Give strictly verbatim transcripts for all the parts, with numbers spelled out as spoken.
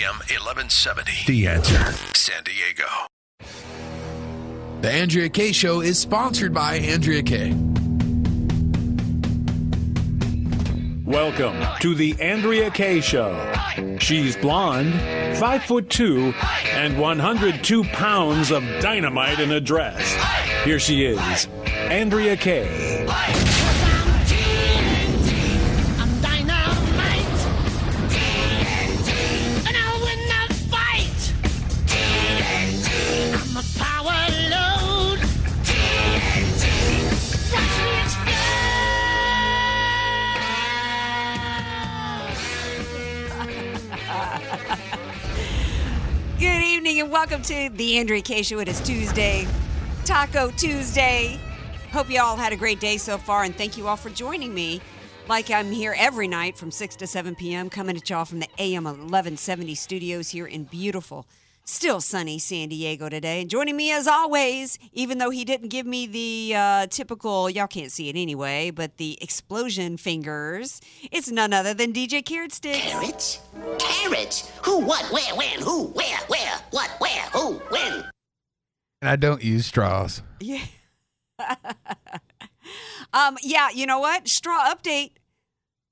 A M eleven seventy. The Answer. San Diego. The Andrea Kaye Show is sponsored by Andrea Kaye. Welcome to the Andrea Kaye Show. She's blonde, five foot two, and one hundred two pounds of dynamite in a dress. Here she is, Andrea Kaye. Good evening and welcome to the Andrea Kaye Show. It is Tuesday, Taco Tuesday. Hope you all had a great day so far, and thank you all for joining me. Like I'm here every night from six to seven p.m. coming at y'all from the A M eleven seventy studios here in beautiful, still sunny San Diego today. And joining me as always, even though he didn't give me the uh, typical, y'all can't see it anyway, but the explosion fingers, it's none other than D J Carrotsticks. Carrots? Carrots? Who, what, where, when, who, where, where, what, where, who, when? And I don't use straws. Yeah. um, yeah, you know what? Straw update.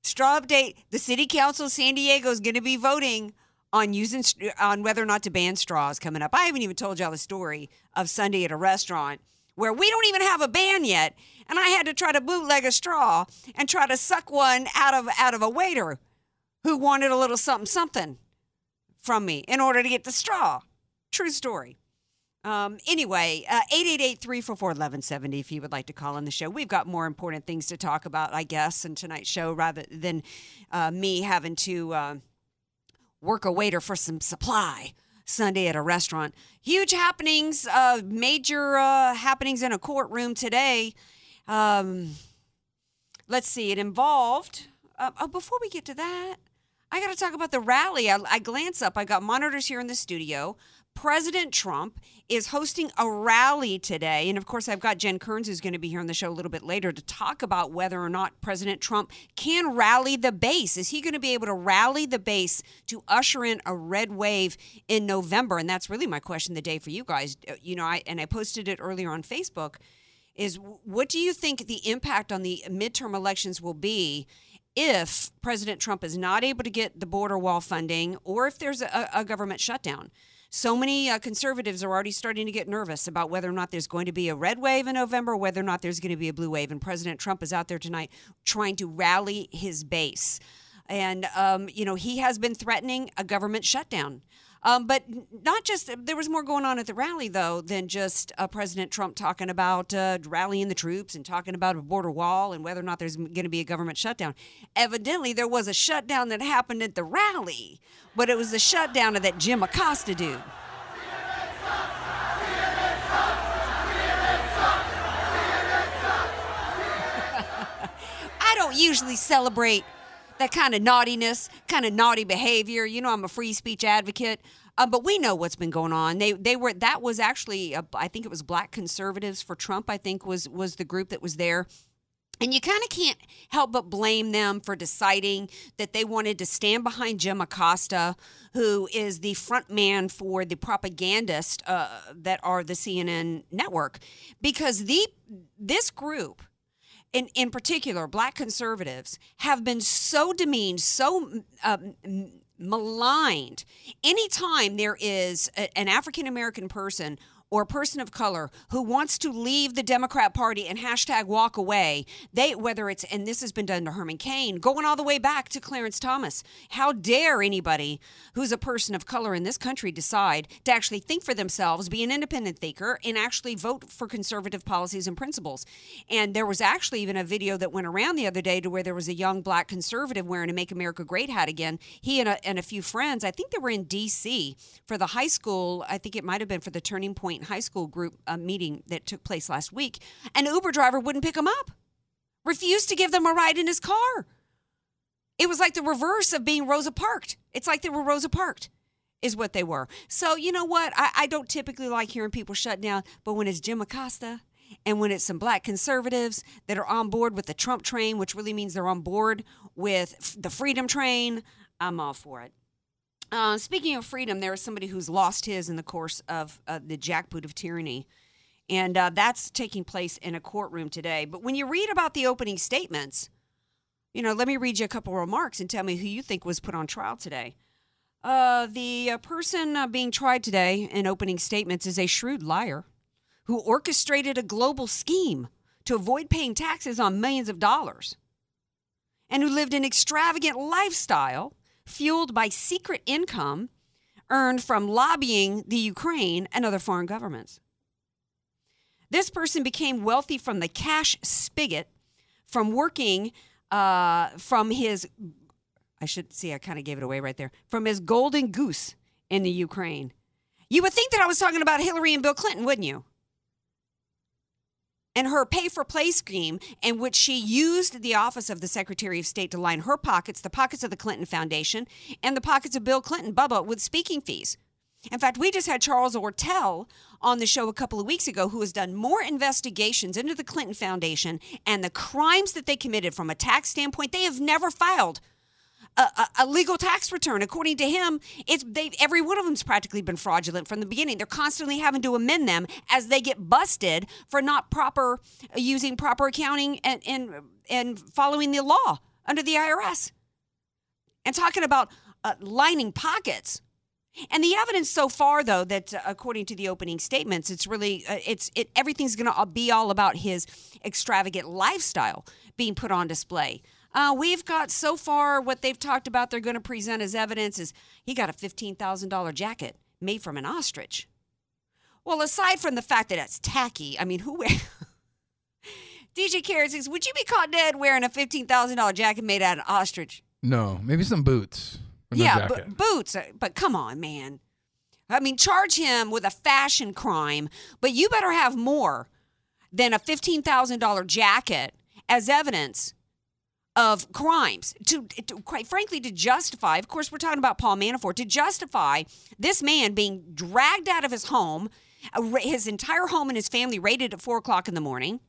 Straw update. The City Council of San Diego is going to be voting on using on whether or not to ban straws coming up. I haven't even told y'all the story of Sunday at a restaurant where we don't even have a ban yet, and I had to try to bootleg a straw and try to suck one out of out of a waiter who wanted a little something something from me in order to get the straw. True story. Um, anyway, uh, eight eight eight, three four four, one one seven zero if you would like to call on the show. We've got more important things to talk about, I guess, in tonight's show rather than uh, me having to uh, work a waiter for some supply Sunday at a restaurant. Huge happenings, uh, major uh, happenings in a courtroom today. Um, let's see, it involved... Uh, oh, before we get to that, I got to talk about the rally. I, I glance up. I got monitors here in the studio. President Trump is hosting a rally today. And, of course, I've got Jen Kearns, who's going to be here on the show a little bit later, to talk about whether or not President Trump can rally the base. Is he going to be able to rally the base to usher in a red wave in November? And that's really my question of the day for you guys. You know, I and I posted it earlier on Facebook, is what do you think the impact on the midterm elections will be if President Trump is not able to get the border wall funding or if there's a, a government shutdown? So many uh, conservatives are already starting to get nervous about whether or not there's going to be a red wave in November, whether or not there's going to be a blue wave. And President Trump is out there tonight trying to rally his base. And, um, you know, he has been threatening a government shutdown. Um, but not just – there was more going on at the rally, though, than just uh, President Trump talking about uh, rallying the troops and talking about a border wall and whether or not there's going to be a government shutdown. Evidently, there was a shutdown that happened at the rally, but it was the shutdown of that Jim Acosta dude. I don't usually celebrate that kind of naughtiness, kind of naughty behavior. You know, I'm a free speech advocate, uh, but we know what's been going on. They, they were. That was actually, a, I think it was Black Conservatives for Trump. I think was was the group that was there, and you kind of can't help but blame them for deciding that they wanted to stand behind Jim Acosta, who is the front man for the propagandists uh, that are the C N N network, because the this group. In, in particular, Black conservatives have been so demeaned, so uh, maligned. Anytime there is a, an African-American person or a person of color who wants to leave the Democrat Party and hashtag walk away, they, whether it's, and this has been done to Herman Cain, going all the way back to Clarence Thomas. How dare anybody who's a person of color in this country decide to actually think for themselves, be an independent thinker, and actually vote for conservative policies and principles. And there was actually even a video that went around the other day to where there was a young Black conservative wearing a Make America Great hat again. He and a, and a few friends, I think they were in D C for the high school, I think it might have been for the Turning Point high school group uh, meeting that took place last week. An Uber driver wouldn't pick them up, refused to give them a ride in his car. It was like the reverse of being Rosa Parked. It's like they were Rosa Parked is what they were. So you know what? I, I don't typically like hearing people shut down, but when it's Jim Acosta and when it's some Black conservatives that are on board with the Trump train, which really means they're on board with f- the freedom train, I'm all for it. Uh, speaking of freedom, there is somebody who's lost his in the course of uh, the jackboot of tyranny. And uh, that's taking place in a courtroom today. But when you read about the opening statements, you know, let me read you a couple of remarks and tell me who you think was put on trial today. Uh, the uh, person uh, being tried today in opening statements is a shrewd liar who orchestrated a global scheme to avoid paying taxes on millions of dollars and who lived an extravagant lifestyle fueled by secret income earned from lobbying the Ukraine and other foreign governments. This person became wealthy from the cash spigot from working uh, from his, I should see, I kind of gave it away right there, from his golden goose in the Ukraine. You would think that I was talking about Hillary and Bill Clinton, wouldn't you? And her pay-for-play scheme in which she used the office of the Secretary of State to line her pockets, the pockets of the Clinton Foundation, and the pockets of Bill Clinton, Bubba, with speaking fees. In fact, we just had Charles Ortel on the show a couple of weeks ago, who has done more investigations into the Clinton Foundation and the crimes that they committed from a tax standpoint. They have never filed a, a, a legal tax return. According to him, it's they every one of them's practically been fraudulent from the beginning. They're constantly having to amend them as they get busted for not proper using proper accounting and and, and following the law under the I R S. And talking about uh, lining pockets. And the evidence so far, though, that uh, according to the opening statements, it's really uh, it's it everything's going to be all about his extravagant lifestyle being put on display. Uh, we've got so far what they've talked about they're going to present as evidence is he got a fifteen thousand dollars jacket made from an ostrich. Well, aside from the fact that that's tacky, I mean, who D J Carrotsticks, would you be caught dead wearing a fifteen thousand dollars jacket made out of an ostrich? No, maybe some boots. Yeah, but boots. But come on, man. I mean, charge him with a fashion crime, but you better have more than a fifteen thousand dollars jacket as evidence of crimes. To, to quite frankly, to justify, of course, we're talking about Paul Manafort, to justify this man being dragged out of his home, his entire home and his family raided at four o'clock in the morning.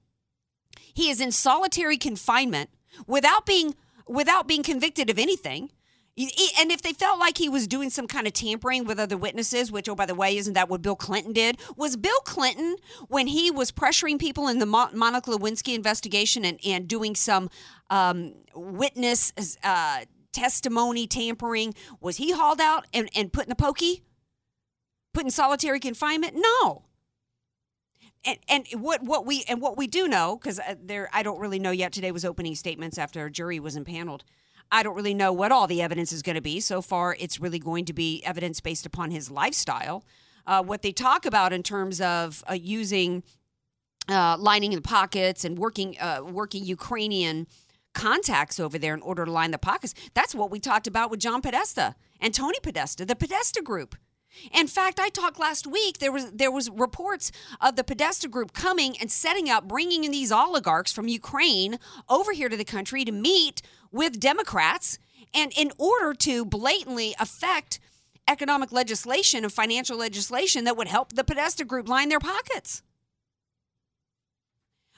He is in solitary confinement without being without being convicted of anything. And if they felt like he was doing some kind of tampering with other witnesses, which, oh, by the way, isn't that what Bill Clinton did? Was Bill Clinton, when he was pressuring people in the Monica Lewinsky investigation and, and doing some um, witness uh, testimony tampering, was he hauled out and, and put in the pokey? Put in solitary confinement? No. And and what what we and what we do know, because there I don't really know yet. Today was opening statements after a jury was impaneled. I don't really know what all the evidence is going to be. So far, it's really going to be evidence based upon his lifestyle. Uh, what they talk about in terms of uh, using uh, lining in the pockets and working uh, working Ukrainian contacts over there in order to line the pockets. That's what we talked about with John Podesta and Tony Podesta, the Podesta Group. In fact, I talked last week, there was there was reports of the Podesta Group coming and setting up, bringing in these oligarchs from Ukraine over here to the country to meet with Democrats and in order to blatantly affect economic legislation and financial legislation that would help the Podesta Group line their pockets.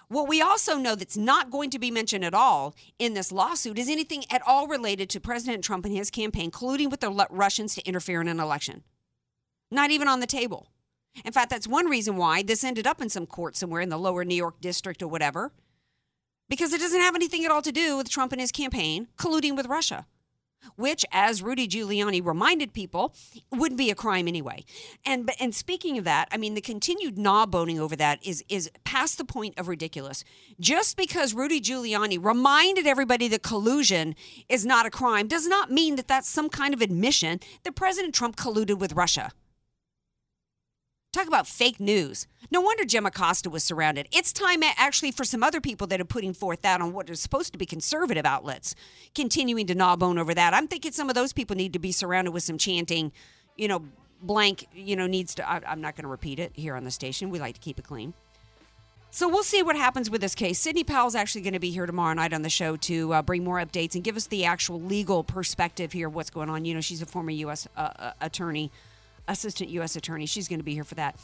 What we also know that's not going to be mentioned at all in this lawsuit is anything at all related to President Trump and his campaign colluding with the Russians to interfere in an election. Not even on the table. In fact, that's one reason why this ended up in some court somewhere in the lower New York district or whatever, because it doesn't have anything at all to do with Trump and his campaign colluding with Russia, which, as Rudy Giuliani reminded people, would be a crime anyway. And and speaking of that, I mean, the continued gnaw-boning over that is, is past the point of ridiculous. Just because Rudy Giuliani reminded everybody that collusion is not a crime does not mean that that's some kind of admission that President Trump colluded with Russia. Talk about fake news. No wonder Jim Acosta was surrounded. It's time actually for some other people that are putting forth that on what are supposed to be conservative outlets, continuing to gnaw bone over that. I'm thinking some of those people need to be surrounded with some chanting, you know, blank, you know, needs to, I, I'm not going to repeat it here on the station. We like to keep it clean. So we'll see what happens with this case. Sidney Powell's actually going to be here tomorrow night on the show to uh, bring more updates and give us the actual legal perspective here of what's going on. You know, she's a former U S uh, uh, attorney. Assistant U S Attorney. She's going to be here for that.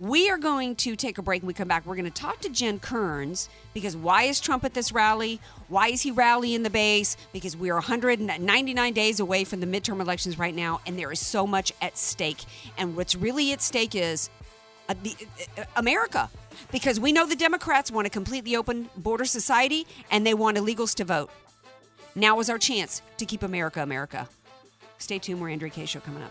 We are going to take a break. When we come back, we're going to talk to Jen Kearns, because why is Trump at this rally? Why is he rallying the base? Because we are one hundred ninety-nine days away from the midterm elections right now, and there is so much at stake. And what's really at stake is uh, the, uh, America, because we know the Democrats want a completely open border society, and they want illegals to vote. Now is our chance to keep America, America. Stay tuned. More Andrea Kaye Show coming up.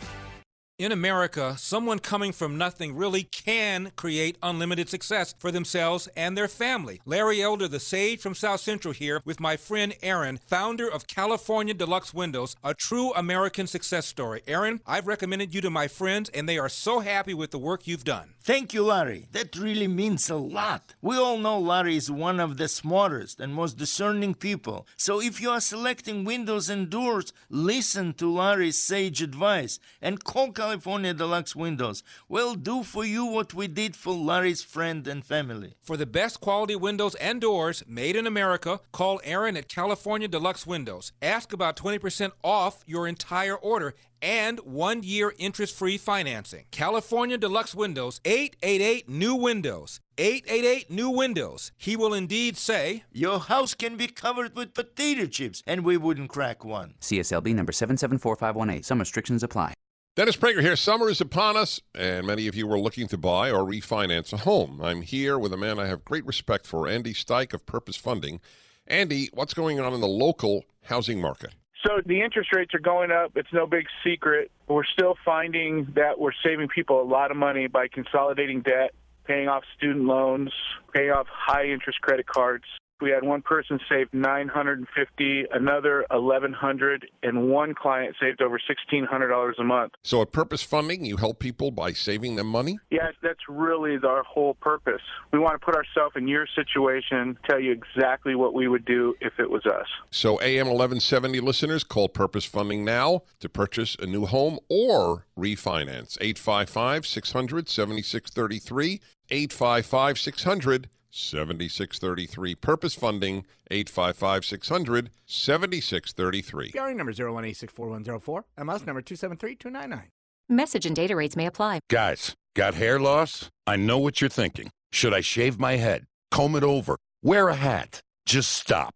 In America, someone coming from nothing really can create unlimited success for themselves and their family. Larry Elder, the sage from South Central, here with my friend Aaron, founder of California Deluxe Windows, a true American success story. Aaron, I've recommended you to my friends, and they are so happy with the work you've done. Thank you, Larry. That really means a lot. We all know Larry is one of the smartest and most discerning people. So if you are selecting windows and doors, listen to Larry's sage advice and call California. California Deluxe Windows will do for you what we did for Larry's friend and family. For the best quality windows and doors made in America, call Aaron at California Deluxe Windows. Ask about twenty percent off your entire order and one-year interest-free financing. California Deluxe Windows, eight eight eight, new windows. eight eight eight, new windows. He will indeed say, your house can be covered with potato chips, and we wouldn't crack one. C S L B number seven seven four five one eight. Some restrictions apply. Dennis Prager here. Summer is upon us, and many of you are looking to buy or refinance a home. I'm here with a man I have great respect for, Andy Steich of Purpose Funding. Andy, what's going on in the local housing market? So the interest rates are going up. It's no big secret. We're still finding that we're saving people a lot of money by consolidating debt, paying off student loans, paying off high-interest credit cards. We had one person saved nine hundred fifty dollars, another eleven hundred dollars, and one client saved over sixteen hundred dollars a month. So at Purpose Funding, you help people by saving them money? Yes, that's really our whole purpose. We want to put ourselves in your situation, tell you exactly what we would do if it was us. So A M eleven seventy listeners, call Purpose Funding now to purchase a new home or refinance. eight five five, six hundred, seven six three three, eight five five, six hundred, seven six three three. seventy-six thirty-three. Purpose Funding, eight five five, six hundred, seventy-six thirty-three. P R N number zero one eight six four one zero four. M L S number two seven three two nine nine. Message and data rates may apply. Guys, got hair loss? I know what you're thinking. Should I shave my head? Comb it over? Wear a hat? Just stop.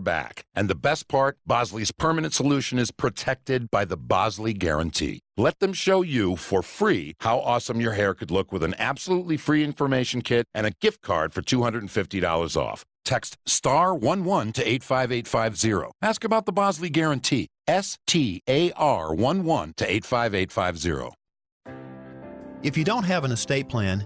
back. And the best part, Bosley's permanent solution is protected by the Bosley Guarantee. Let them show you for free how awesome your hair could look with an absolutely free information kit and a gift card for two hundred fifty dollars off. Text star one one to eight five eight five zero. Ask about the Bosley Guarantee. S T A R one one to eight five eight five zero. If you don't have an estate plan,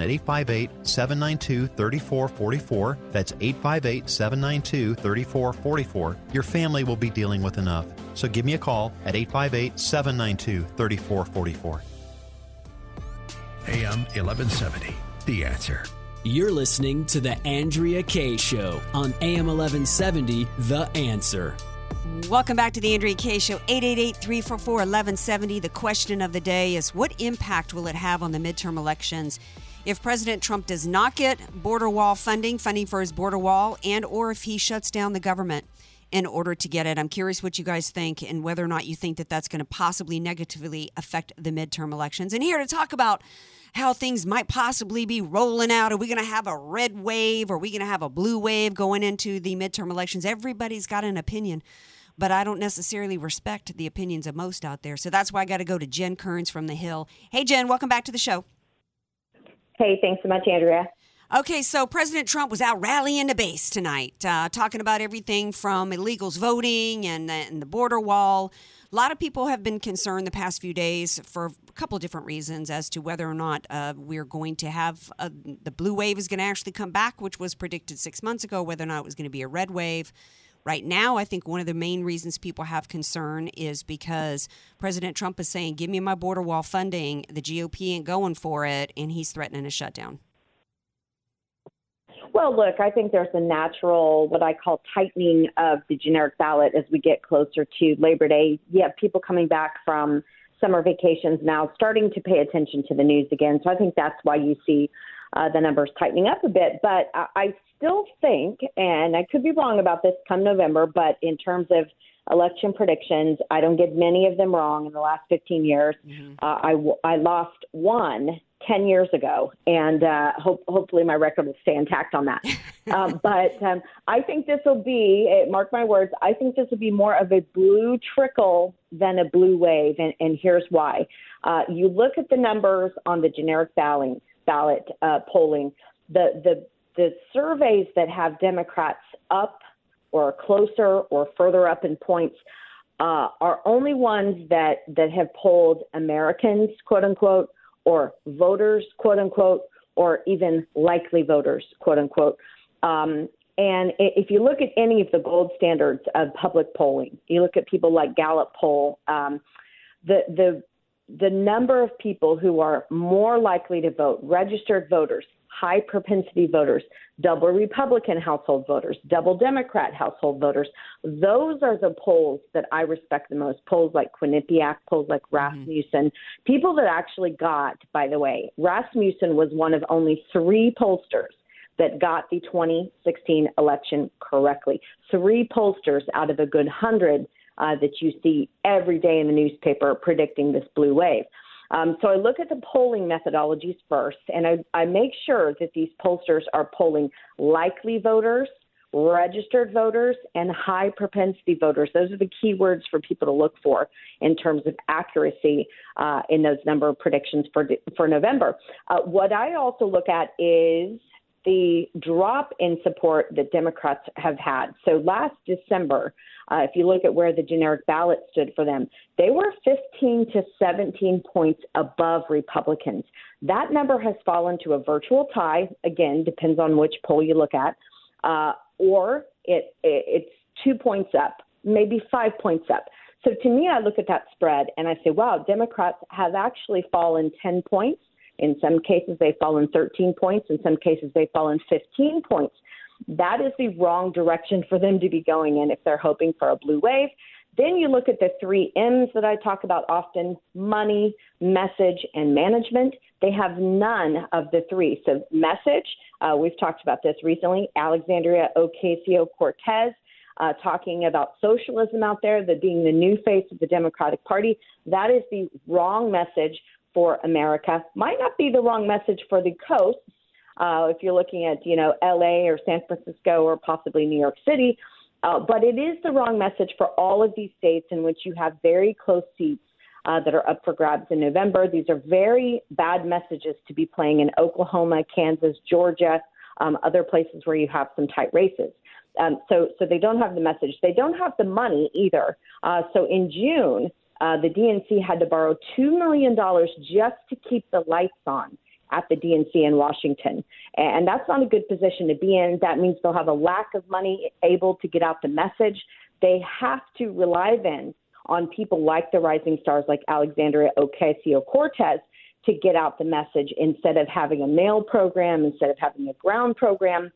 at eight five eight, seven nine two, three four four four. That's eight five eight, seven nine two, three four four four. Your family will be dealing with enough. So give me a call at eight five eight, seven nine two, three four four four. A M eleven seventy, The Answer. You're listening to The Andrea Kaye Show on A M eleven seventy, The Answer. Welcome back to The Andrea Kaye Show, eight eight eight, three four four, eleven seventy. The question of the day is, what impact will it have on the midterm elections if President Trump does not get border wall funding, funding for his border wall, and or if he shuts down the government in order to get it? I'm curious what you guys think and whether or not you think that that's going to possibly negatively affect the midterm elections. And here to talk about how things might possibly be rolling out. Are we going to have a red wave? Are we going to have a blue wave going into the midterm elections? Everybody's got an opinion, but I don't necessarily respect the opinions of most out there. So that's why I got to go to Jen Kearns from The Hill. Hey, Jen, welcome back to the show. Hey, thanks so much, Andrea. Okay, so President Trump was out rallying the base tonight, uh, talking about everything from illegals voting and, and the border wall. A lot of people have been concerned the past few days for a couple of different reasons as to whether or not uh, we're going to have a, the blue wave is going to actually come back, which was predicted six months ago, whether or not it was going to be a red wave. Right now, I think one of the main reasons people have concern is because President Trump is saying, give me my border wall funding. The G O P ain't going for it, and he's threatening a shutdown. Well, look, I think there's a natural, what I call tightening of the generic ballot as we get closer to Labor Day. You have people coming back from summer vacations now starting to pay attention to the news again. So I think that's why you see uh, the numbers tightening up a bit. But I, I still think, and I could be wrong about this come November, but in terms of election predictions, I don't get many of them wrong in the last fifteen years. Mm-hmm. Uh, I, w- I lost one ten years ago, and uh, hope, hopefully my record will stay intact on that. uh, but um, I think this will be, mark my words, I think this will be more of a blue trickle than a blue wave, and, and here's why. Uh, you look at the numbers on the generic ballot, ballot uh, polling, the, the, the surveys that have Democrats up or closer or further up in points uh, are only ones that, that have polled Americans, quote unquote, or voters, quote unquote, or even likely voters, quote unquote. Um, and if you look at any of the gold standards of public polling, you look at people like Gallup poll, um, the, the, the number of people who are more likely to vote, registered voters, high propensity voters, double Republican household voters, double Democrat household voters. Those are the polls that I respect the most. Polls like Quinnipiac, polls like Rasmussen, mm-hmm. people that actually got, by the way, Rasmussen was one of only three pollsters that got the twenty sixteen election correctly. Three pollsters out of a good hundred uh, that you see every day in the newspaper predicting this blue wave. Um, so I look at the polling methodologies first, and I, I make sure that these pollsters are polling likely voters, registered voters, and high propensity voters. Those are the key words for people to look for in terms of accuracy uh, in those number of predictions for, for November. Uh, what I also look at is the drop in support that Democrats have had. So last December, uh, if you look at where the generic ballot stood for them, they were fifteen to seventeen points above Republicans. That number has fallen to a virtual tie. Again, depends on which poll you look at, uh, or it, it it's two points up, maybe five points up. So to me, I look at that spread and I say, wow, Democrats have actually fallen ten points. In some cases, they've fallen thirteen points. In some cases, they've fallen fifteen points. That is the wrong direction for them to be going in if they're hoping for a blue wave. Then you look at the three M's that I talk about often: money, message, and management. They have none of the three. So message, uh, we've talked about this recently, Alexandria Ocasio-Cortez, Uh, talking about socialism out there, that being the new face of the Democratic Party. That is the wrong message for America might not be the wrong message for the coast. Uh, if you're looking at, you know, L A or San Francisco or possibly New York City, uh, but it is the wrong message for all of these states in which you have very close seats Uh, that are up for grabs in November. These are very bad messages to be playing in Oklahoma, Kansas, Georgia, um, other places where you have some tight races. Um, so, so they don't have the message. They don't have the money either. Uh, so in June, uh, the D N C had to borrow two million dollars just to keep the lights on at the D N C in Washington. And that's not a good position to be in. That means they'll have a lack of money able to get out the message. They have to rely then on people like the rising stars like Alexandria Ocasio-Cortez to get out the message instead of having a mail program, instead of having a ground program.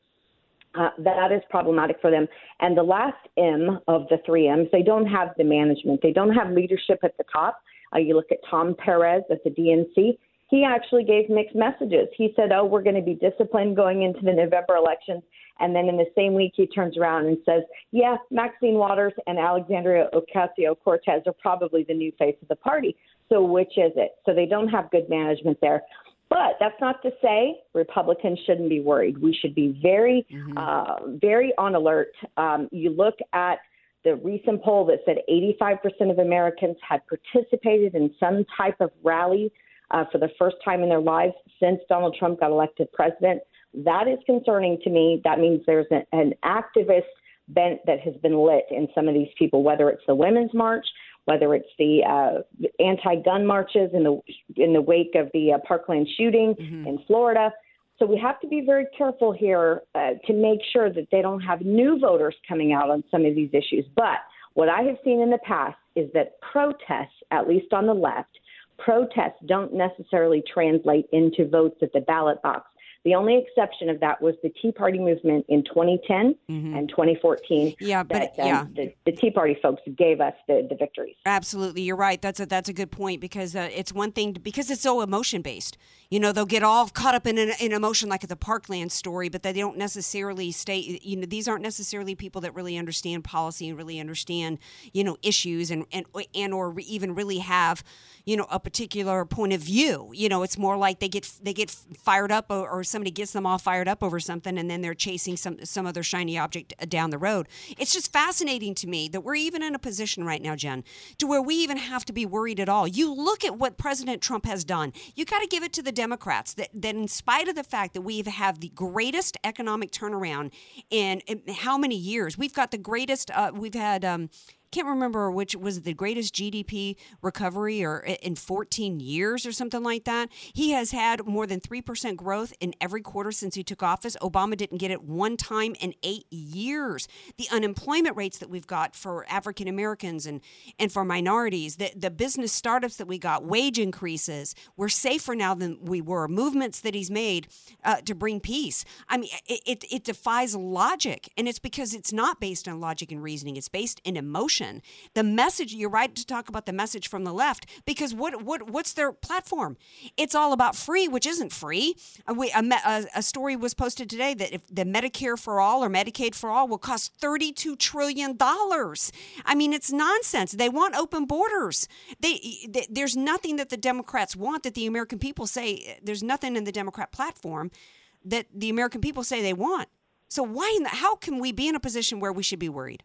Uh, that is problematic for them. And the last M of the three M's, they don't have the management. They don't have leadership at the top. Uh, you look at Tom Perez at the D N C. He actually gave mixed messages. He said, oh, we're going to be disciplined going into the November elections. And then in the same week, he turns around and says, yeah, Maxine Waters and Alexandria Ocasio-Cortez are probably the new face of the party. So which is it? So they don't have good management there. But that's not to say Republicans shouldn't be worried. We should be very, mm-hmm. uh, very on alert. Um, you look at the recent poll that said eighty-five percent of Americans had participated in some type of rally uh, for the first time in their lives since Donald Trump got elected president. That is concerning to me. That means there's an, an activist bent that has been lit in some of these people, whether it's the Women's March, whether it's the uh, anti-gun marches in the in the wake of the uh, Parkland shooting mm-hmm. in Florida. So we have to be very careful here uh, to make sure that they don't have new voters coming out on some of these issues. But what I have seen in the past is that protests, at least on the left, protests don't necessarily translate into votes at the ballot box. The only exception of that was the Tea Party movement in twenty ten mm-hmm. and twenty fourteen. Yeah, that, but yeah. Um, the, the Tea Party folks gave us the, the victories. Absolutely. You're right. That's a that's a good point, because uh, it's one thing to, because it's so emotion based. You know, they'll get all caught up in an in emotion like at the Parkland story, but they don't necessarily stay. You know, these aren't necessarily people that really understand policy and really understand, you know, issues and and, and or even really have, you know, a particular point of view. You know, it's more like they get they get fired up or, or somebody gets them all fired up over something, and then they're chasing some some other shiny object down the road. It's just fascinating to me that we're even in a position right now, Jen, to where we even have to be worried at all. You look at what President Trump has done. You got to give it to the Democrats that, that in spite of the fact that we've had the greatest economic turnaround in, in how many years, we've got the greatest, uh, we've had... Um, can't remember which was the greatest G D P recovery or in fourteen years or something like that. He has had more than three percent growth in every quarter since he took office. Obama didn't get it one time in eight years. The unemployment rates that we've got for African Americans and, and for minorities, the, the business startups that we got, wage increases, we're safer now than we were, movements that he's made uh, to bring peace. I mean, it, it, it defies logic, and it's because it's not based on logic and reasoning. It's based in emotion. The message, you're right to talk about the message from the left, because what what what's their platform? It's all about free, which isn't free. A, a, a story was posted today that if the Medicare for all or Medicaid for all will cost thirty-two trillion dollars. I mean, it's nonsense. They want open borders. They, they there's nothing that the Democrats want that the American people say. There's nothing in the Democrat platform that the American people say they want. So why in the, how can we be in a position where we should be worried?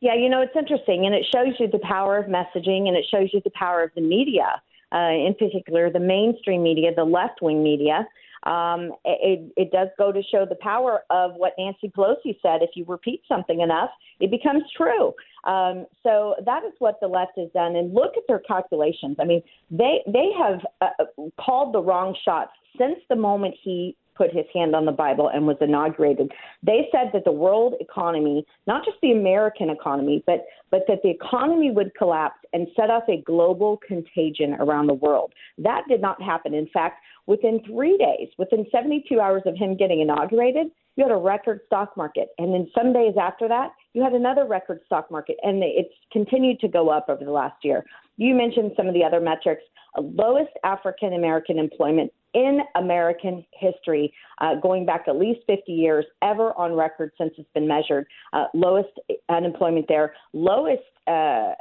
Yeah, you know, it's interesting, and it shows you the power of messaging, and it shows you the power of the media, uh, in particular, the mainstream media, the left-wing media. Um, it, it does go to show the power of what Nancy Pelosi said. If you repeat something enough, it becomes true. Um, so that is what the left has done. And look at their calculations. I mean, they, they have uh, called the wrong shots since the moment he put his hand on the Bible and was inaugurated. They said that the world economy, not just the American economy, but but that the economy would collapse and set off a global contagion around the world. That did not happen. In fact, within three days, within seventy-two hours of him getting inaugurated, you had a record stock market. And then some days after that, you had another record stock market, and it's continued to go up over the last year. You mentioned some of the other metrics. Lowest African-American employment in American history, uh, going back at least fifty years, ever on record since it's been measured. Uh, lowest unemployment there. Lowest uh,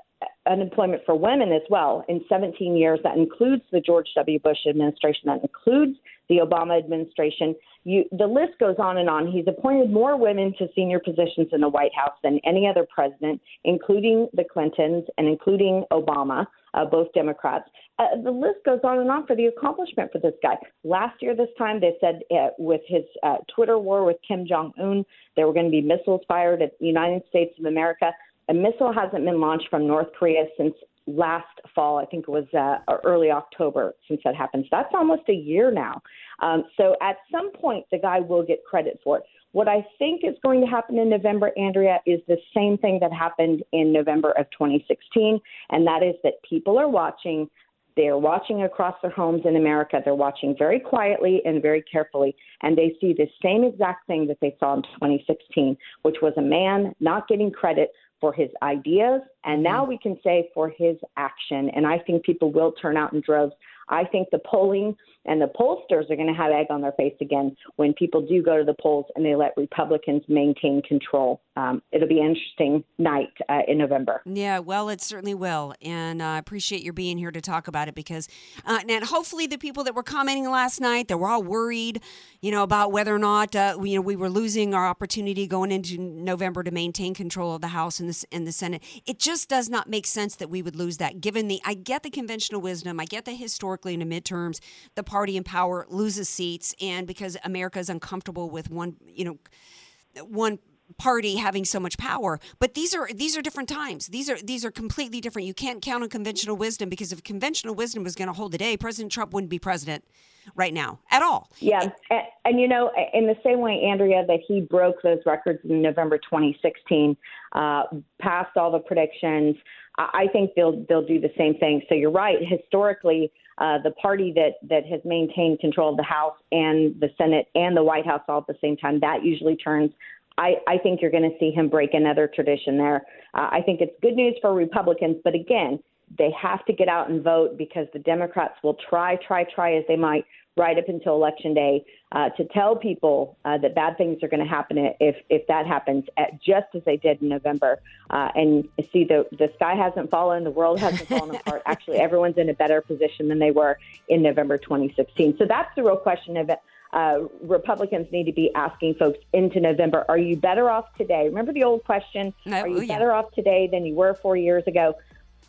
unemployment for women as well in seventeen years. That includes the George W. Bush administration. That includes the Obama administration. You, the list goes on and on. He's appointed more women to senior positions in the White House than any other president, including the Clintons and including Obama, uh, both Democrats. Uh, the list goes on and on for the accomplishment for this guy. Last year this time, they said uh, with his uh, Twitter war with Kim Jong-un, there were going to be missiles fired at the United States of America. A missile hasn't been launched from North Korea since last fall. I think it was uh, early October since that happened. So that's almost a year now. Um, so at some point, the guy will get credit for it. What I think is going to happen in November, Andrea, is the same thing that happened in November of twenty sixteen, and that is that people are watching. They're watching across their homes in America. They're watching very quietly and very carefully, and they see the same exact thing that they saw in twenty sixteen, which was a man not getting credit for his ideas, and now we can say for his action. And I think people will turn out in droves. I think the polling and the pollsters are going to have egg on their face again when people do go to the polls and they let Republicans maintain control. Um, it'll be an interesting night uh, in November. Yeah, well, it certainly will. And I uh, appreciate your being here to talk about it because uh, and hopefully the people that were commenting last night, they were all worried, you know, about whether or not, uh, you know, we were losing our opportunity going into November to maintain control of the House and the, and the Senate. It just does not make sense that we would lose that given the, I get the conventional wisdom, I get the historical in the midterms, the party in power loses seats, and because America is uncomfortable with one, you know, one party having so much power. But these are these are different times. These are these are completely different. You can't count on conventional wisdom because if conventional wisdom was going to hold today, President Trump wouldn't be president right now at all. Yeah, and, and, and you know, in the same way, Andrea, that he broke those records in November twenty sixteen, uh, passed all the predictions. I think they'll they'll do the same thing. So you're right. Historically, uh, the party that that has maintained control of the House and the Senate and the White House all at the same time, that usually turns. I, I think you're going to see him break another tradition there. Uh, I think it's good news for Republicans. But again, they have to get out and vote because the Democrats will try, try, try as they might right up until Election Day uh, to tell people uh, that bad things are going to happen if if that happens, at just as they did in November. Uh, and see, the, the sky hasn't fallen, the world hasn't fallen apart. Actually, everyone's in a better position than they were in November twenty sixteen. So that's the real question of it. Uh, Republicans need to be asking folks into November, are you better off today? Remember the old question, no, are you yeah. better off today than you were four years ago?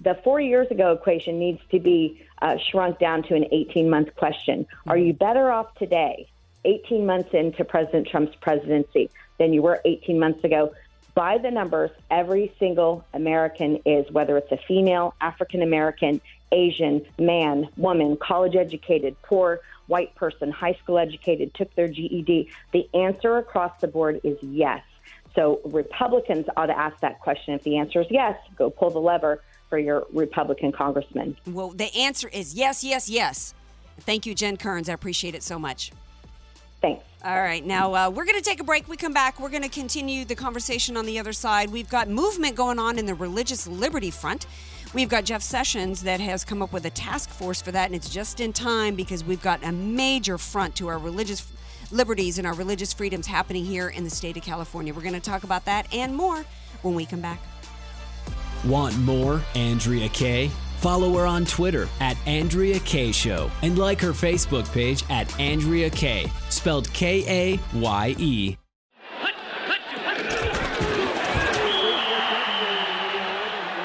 The four years ago equation needs to be uh, shrunk down to an eighteen-month question. Mm-hmm. Are you better off today, eighteen months into President Trump's presidency, than you were eighteen months ago? By the numbers, every single American is, whether it's a female, African-American, Asian, man, woman, college-educated, poor, white person, high school educated, took their G E D. The answer across the board is yes. So Republicans ought to ask that question. If the answer is yes, go pull the lever for your Republican congressman. Well, the answer is yes, yes, yes. Thank you, Jen Kearns. I appreciate it so much. Thanks. All right. Now, uh, we're going to take a break. We come back. We're going to continue the conversation on the other side. We've got movement going on in the religious liberty front. We've got Jeff Sessions that has come up with a task force for that, and it's just in time because we've got a major front to our religious liberties and our religious freedoms happening here in the state of California. We're going to talk about that and more when we come back. Want more Andrea Kaye? Follow her on Twitter at Andrea Kaye Show and like her Facebook page at Andrea Kaye, spelled K A Y E.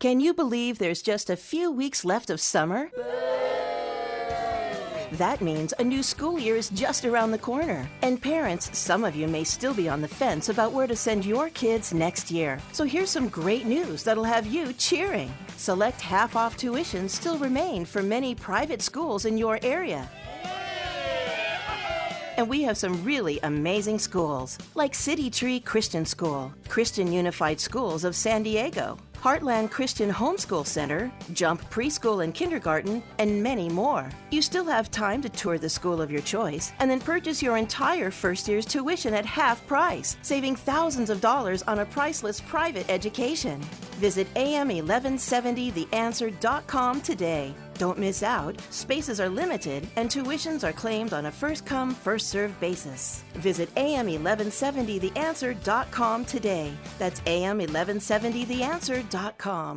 Can you believe there's just a few weeks left of summer? Boo! That means a new school year is just around the corner. And parents, some of you may still be on the fence about where to send your kids next year. So here's some great news that'll have you cheering. Select half-off tuition still remain for many private schools in your area. And we have some really amazing schools, like City Tree Christian School, Christian Unified Schools of San Diego, Heartland Christian Homeschool Center, Jump Preschool and Kindergarten, and many more. You still have time to tour the school of your choice and then purchase your entire first year's tuition at half price, saving thousands of dollars on a priceless private education. Visit A M eleven seventy the answer dot com today. Don't miss out. Spaces are limited and tuitions are claimed on a first-come, first-served basis. Visit A M eleven seventy the answer dot com today. That's A M eleven seventy the answer dot com.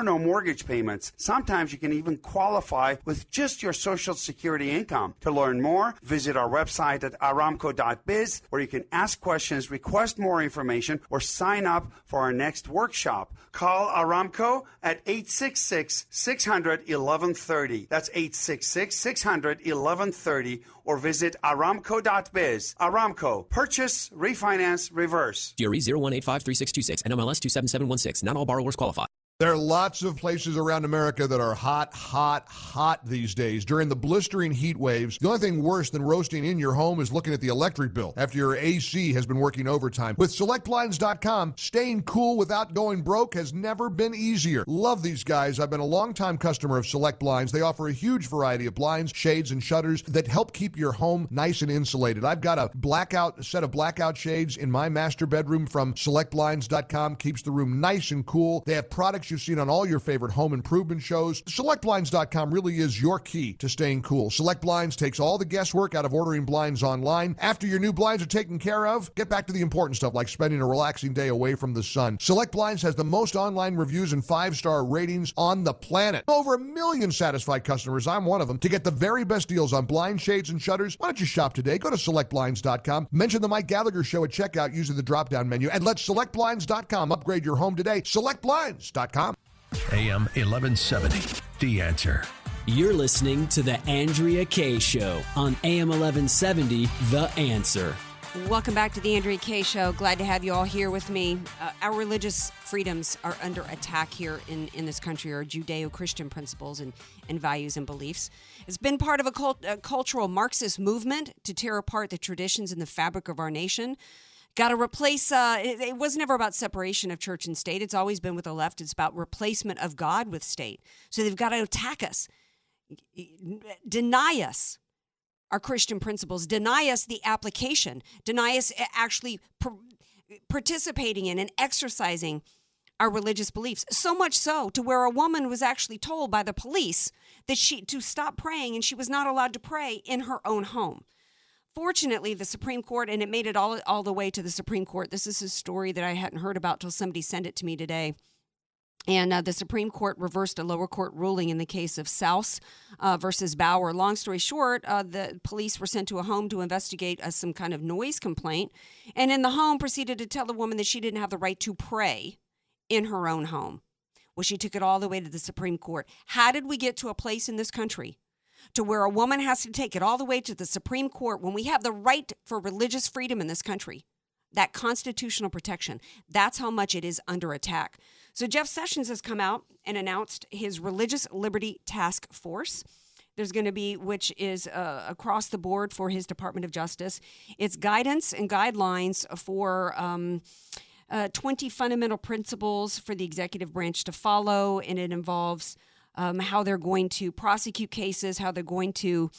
no mortgage payments. Sometimes you can even qualify with just your Social Security income. To learn more, visit our website at aramco dot biz, where you can ask questions, request more information, or sign up for our next workshop. Call Aramco at eight six six, six hundred, eleven thirty. That's eight six six, six hundred, eleven thirty, or visit aramco dot biz. Aramco. Purchase, refinance, reverse. D R E zero one eight five three six two six, N M L S two seven seven one six. Not all borrowers qualify. There are lots of places around America that are hot, hot, hot these days. During the blistering heat waves, the only thing worse than roasting in your home is looking at the electric bill after your A C has been working overtime. With Select Blinds dot com, staying cool without going broke has never been easier. Love these guys. I've been a longtime customer of Select Blinds. They offer a huge variety of blinds, shades, and shutters that help keep your home nice and insulated. I've got a blackout set of blackout shades in my master bedroom from Select Blinds dot com. Keeps the room nice and cool. They have products you've seen on all your favorite home improvement shows. Select Blinds dot com really is your key to staying cool. Select Blinds takes all the guesswork out of ordering blinds online. After your new blinds are taken care of, get back to the important stuff like spending a relaxing day away from the sun. Select Blinds has the most online reviews and five-star ratings on the planet. Over a million satisfied customers. I'm one of them. To get the very best deals on blind shades and shutters, why don't you shop today? Go to Select Blinds dot com. Mention the Mike Gallagher Show at checkout using the drop-down menu and let Select Blinds dot com upgrade your home today. Select Blinds dot com. A M eleven seventy, The Answer. You're listening to The Andrea Kaye Show on A M eleven seventy, The Answer. Welcome back to The Andrea Kaye Show. Glad to have you all here with me. Uh, our religious freedoms are under attack here in, in this country, our Judeo-Christian principles and, and values and beliefs. It's been part of a, cult, a cultural Marxist movement to tear apart the traditions and the fabric of our nation. Got to replace, uh, it, it was never about separation of church and state. It's always been with the left. It's about replacement of God with state. So they've got to attack us, deny us our Christian principles, deny us the application, deny us actually per- participating in and exercising our religious beliefs. So much so to where a woman was actually told by the police that she to stop praying, and she was not allowed to pray in her own home. Fortunately, the Supreme Court, and it made it all, all the way to the Supreme Court. This is a story that I hadn't heard about till somebody sent it to me today. And uh, the Supreme Court reversed a lower court ruling in the case of Souse uh, versus Bauer. Long story short, uh, the police were sent to a home to investigate uh, some kind of noise complaint. And in the home, proceeded to tell the woman that she didn't have the right to pray in her own home. Well, she took it all the way to the Supreme Court. How did we get to a place in this country to where a woman has to take it all the way to the Supreme Court when we have the right for religious freedom in this country? That constitutional protection, that's how much it is under attack. So Jeff Sessions has come out and announced his Religious Liberty Task Force. There's going to be, which is uh, across the board for his Department of Justice. It's guidance and guidelines for um, uh, twenty fundamental principles for the executive branch to follow, and it involves Um, how they're going to prosecute cases, how they're going to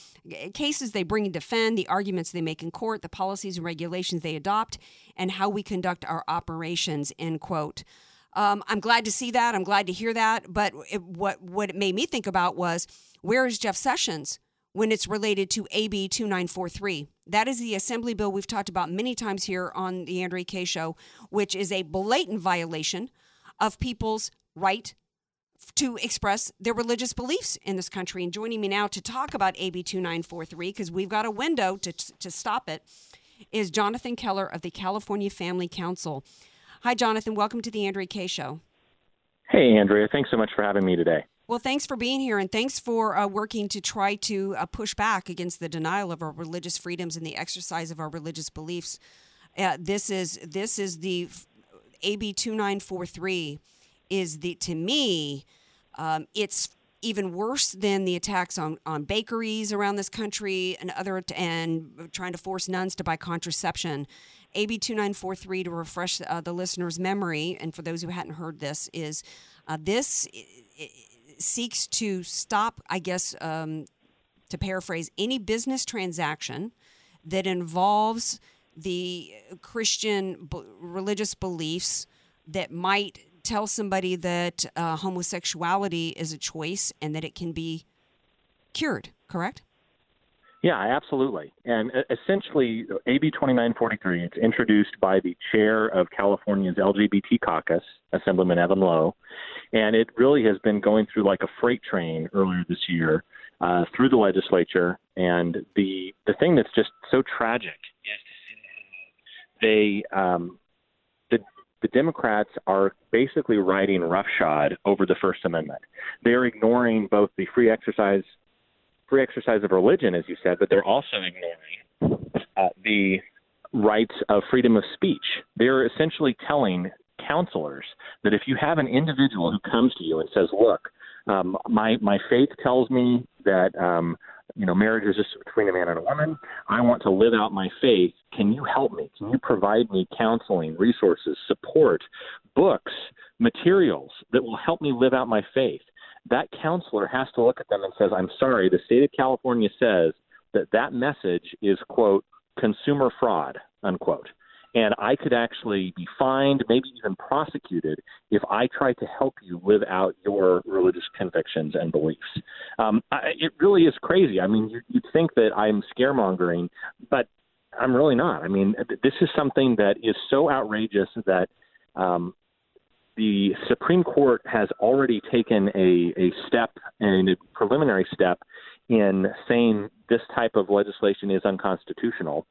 cases they bring and defend, the arguments they make in court, the policies and regulations they adopt, and how we conduct our operations, end quote. Um, I'm glad to see that. I'm glad to hear that. But it, what, what it made me think about was, where is Jeff Sessions when it's related to A B twenty-nine forty-three? That is the assembly bill we've talked about many times here on the Andrea Kaye Show, which is a blatant violation of people's right to express their religious beliefs in this country. And joining me now to talk about A B twenty-nine forty-three, because we've got a window to to stop it, is Jonathan Keller of the California Family Council. Hi, Jonathan. Welcome to the Andrea Kaye Show. Hey, Andrea, thanks so much for having me today. Well, thanks for being here, and thanks for uh, working to try to uh, push back against the denial of our religious freedoms and the exercise of our religious beliefs. Uh, this is this is the A B twenty-nine forty-three is the to me um, it's even worse than the attacks on, on bakeries around this country and other and trying to force nuns to buy contraception. A B twenty-nine forty-three, to refresh uh, the listener's memory, and for those who hadn't heard this, is uh, this it, it seeks to stop, I guess, um, to paraphrase, any business transaction that involves the Christian b- religious beliefs that might tell somebody that uh, homosexuality is a choice and that it can be cured, correct? Yeah, absolutely. And essentially, A B twenty-nine forty-three, it's introduced by the chair of California's L G B T caucus, Assemblyman Evan Lowe, and it really has been going through like a freight train earlier this year uh, through the legislature. And the the thing that's just so tragic is they um, the the Democrats are basically riding roughshod over the First Amendment. They are ignoring both the free exercise. free exercise of religion, as you said, but they're also ignoring uh, the rights of freedom of speech. They're essentially telling counselors that if you have an individual who comes to you and says, look, um, my, my faith tells me that, um, you know, marriage is just between a man and a woman. I want to live out my faith. Can you help me? Can you provide me counseling, resources, support, books, materials that will help me live out my faith? That counselor has to look at them and says, I'm sorry, the state of California says that that message is, quote, consumer fraud, unquote. And I could actually be fined, maybe even prosecuted, if I try to help you live out your religious convictions and beliefs. Um, I, it really is crazy. I mean, you, you'd think that I'm scaremongering, but I'm really not. I mean, this is something that is so outrageous that um, – the Supreme Court has already taken a, a step and a preliminary step in saying this type of legislation is unconstitutional.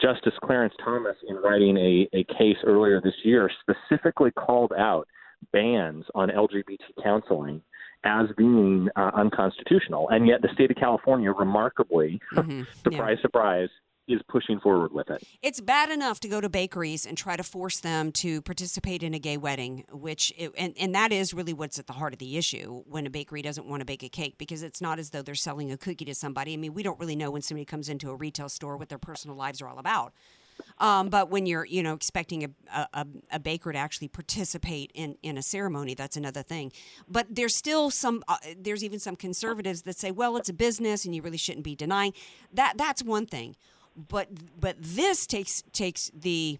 Justice Clarence Thomas, in writing a, a case earlier this year, specifically called out bans on L G B T counseling as being uh, unconstitutional. And yet the state of California, remarkably, mm-hmm. surprise, yeah. surprise, is pushing forward with it. It's bad enough to go to bakeries and try to force them to participate in a gay wedding, which it, and, and that is really what's at the heart of the issue when a bakery doesn't want to bake a cake, because it's not as though they're selling a cookie to somebody. I mean, we don't really know when somebody comes into a retail store what their personal lives are all about. Um, but when you're, you know, expecting a, a, a baker to actually participate in, in a ceremony, that's another thing. But there's still some, uh, there's even some conservatives that say, well, it's a business and you really shouldn't be denying. That that's one thing. But but this takes takes the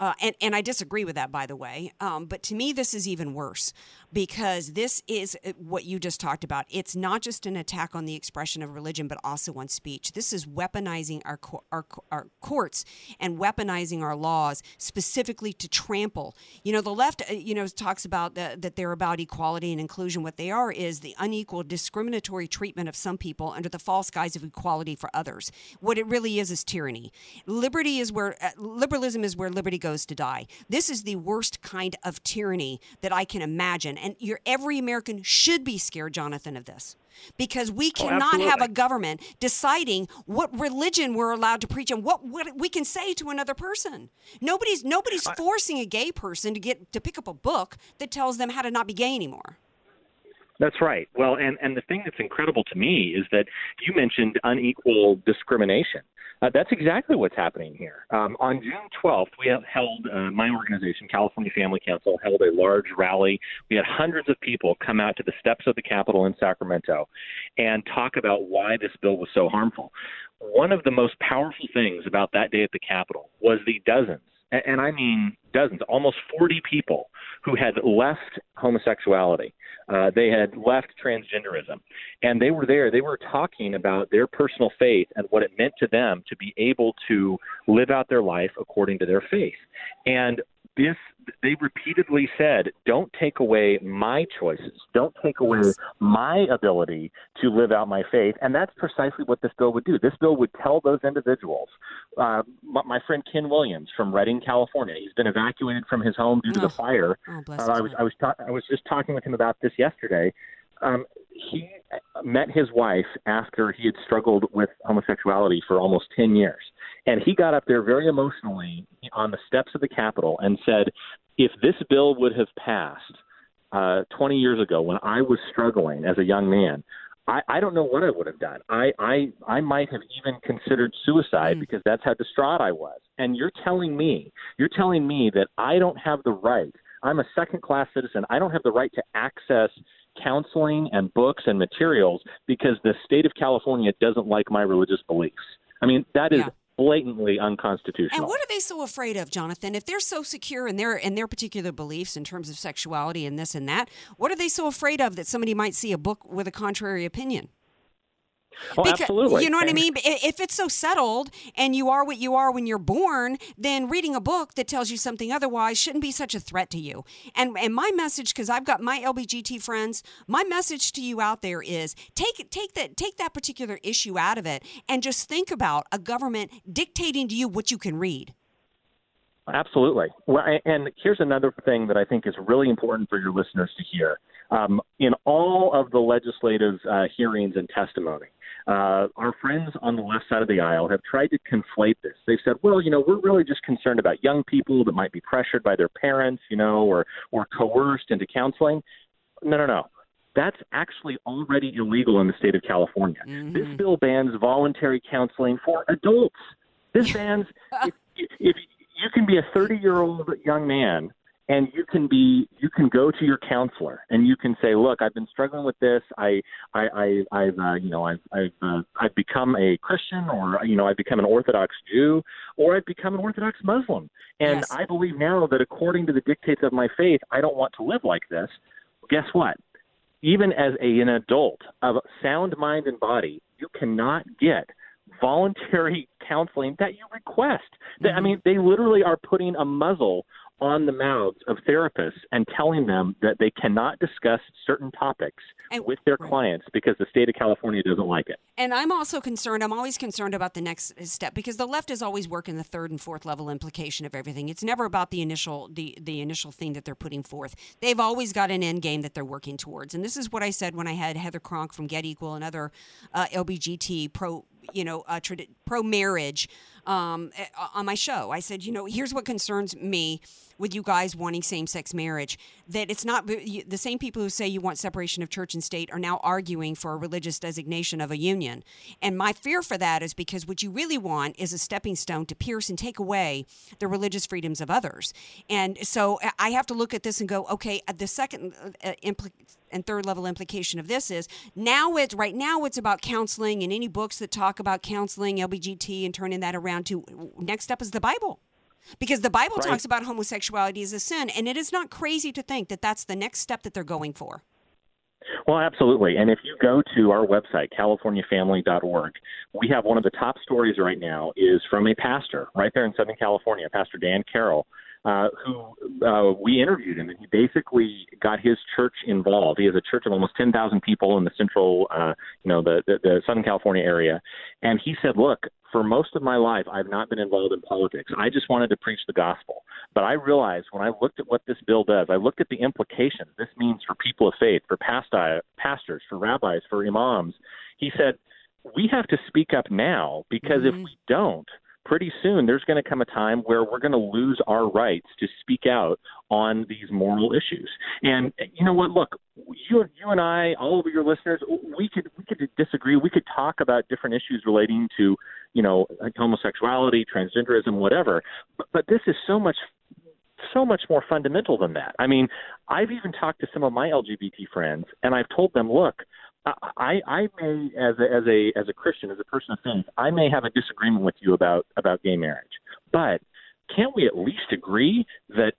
uh, and and I disagree with that, by the way. Um, but to me, this is even worse, because this is what you just talked about. It's not just an attack on the expression of religion, but also on speech. This is weaponizing our our our courts and weaponizing our laws specifically to trample. You know, the left, you know, talks about the, that they're about equality and inclusion. What they are is the unequal discriminatory treatment of some people under the false guise of equality for others. What it really is is tyranny. Liberty is where uh, liberalism is where liberty goes to die. This is the worst kind of tyranny that I can imagine. And you're, every American should be scared, Jonathan, of this, because we cannot oh, have a government deciding what religion we're allowed to preach and what, what we can say to another person. Nobody's nobody's I, forcing a gay person to get to pick up a book that tells them how to not be gay anymore. That's right. Well, and, and the thing that's incredible to me is that you mentioned unequal discrimination. Uh, that's exactly what's happening here. Um, on June twelfth, we have held, uh, my organization, California Family Council, held a large rally. We had hundreds of people come out to the steps of the Capitol in Sacramento and talk about why this bill was so harmful. One of the most powerful things about that day at the Capitol was the dozens, and, and I mean dozens, almost forty people who had left homosexuality. Uh, they had left transgenderism, and they were there. They were talking about their personal faith and what it meant to them to be able to live out their life according to their faith. And this, they repeatedly said, don't take away my choices. Don't take away my ability to live out my faith. And that's precisely what this bill would do. This bill would tell those individuals, uh, my friend Ken Williams from Redding, California, he's been evacuated from his home due to oh. the fire. Oh, bless uh, I was, I was, ta- I was just talking with him about this yesterday. Um, he met his wife after he had struggled with homosexuality for almost ten years. And he got up there very emotionally on the steps of the Capitol and said, if this bill would have passed uh, twenty years ago when I was struggling as a young man, I, I don't know what I would have done. I, I, I might have even considered suicide mm. because that's how distraught I was. And you're telling me, you're telling me that I don't have the right. I'm a second-class citizen. I don't have the right to access counseling and books and materials because the state of California doesn't like my religious beliefs. I mean, that is yeah. blatantly unconstitutional. And what are they so afraid of, Jonathan? If they're so secure in their in their particular beliefs in terms of sexuality and this and that, what are they so afraid of that somebody might see a book with a contrary opinion? Oh, because, absolutely. You know what I mean? If it's so settled and you are what you are when you're born, then reading a book that tells you something otherwise shouldn't be such a threat to you. And and my message, because I've got my L B G T friends, my message to you out there is take take that take that particular issue out of it and just think about a government dictating to you what you can read. Absolutely. Well, and here's another thing that I think is really important for your listeners to hear. Um, in all of the legislative uh, hearings and testimony, Uh, our friends on the left side of the aisle have tried to conflate this. They've said, well, you know, we're really just concerned about young people that might be pressured by their parents, you know, or, or coerced into counseling. No, no, no. That's actually already illegal in the state of California. Mm-hmm. This bill bans voluntary counseling for adults. This bans – if, if you can be a thirty-year-old young man and you can be, you can go to your counselor and you can say, "Look, I've been struggling with this. I, I, I I've, uh, you know, I've, I've, uh, I've become a Christian, or you know, I've become an Orthodox Jew, or I've become an Orthodox Muslim, and yes. I believe now that according to the dictates of my faith, I don't want to live like this." Guess what? Even as a, an adult of sound mind and body, you cannot get voluntary counseling that you request. Mm-hmm. I mean, they literally are putting a muzzle on the mouths of therapists and telling them that they cannot discuss certain topics and, with their right. clients because the state of California doesn't like it. And I'm also concerned, I'm always concerned about the next step, because the left is always working the third and fourth level implication of everything. It's never about the initial the, the initial thing that they're putting forth. They've always got an end game that they're working towards. And this is what I said when I had Heather Cronk from Get Equal and other uh, L B G T pro you know, uh, tra- pro-marriage um, on my show. I said, you know, here's what concerns me with you guys wanting same-sex marriage, that it's not the same people who say you want separation of church and state are now arguing for a religious designation of a union. And my fear for that is because what you really want is a stepping stone to pierce and take away the religious freedoms of others. And so I have to look at this and go, okay, the second uh, impl- and third level implication of this is now it's right now it's about counseling and any books that talk about counseling, L B G T, and turning that around to next up is the Bible. Because the Bible right. talks about homosexuality as a sin, and it is not crazy to think that that's the next step that they're going for. Well, absolutely. And if you go to our website, california family dot org, we have one of the top stories right now is from a pastor right there in Southern California, Pastor Dan Carroll, uh, who uh, we interviewed him, and he basically got his church involved. He has a church of almost ten thousand people in the central, uh, you know, the, the, the Southern California area. And he said, look, for most of my life, I've not been involved in politics. I just wanted to preach the gospel. But I realized when I looked at what this bill does, I looked at the implications this means for people of faith, for pastors, for rabbis, for imams. He said, we have to speak up now, because mm-hmm. if we don't, pretty soon there's going to come a time where we're going to lose our rights to speak out on these moral issues. And you know what? Look, you, you and I, all of your listeners, we could we could disagree. We could talk about different issues relating to, you know, homosexuality, transgenderism, whatever. But, but this is so much so much more fundamental than that. I mean, I've even talked to some of my L G B T friends, and I've told them, look, I, I may, as a, as a as a Christian, as a person of faith, I may have a disagreement with you about, about gay marriage. But can't we at least agree that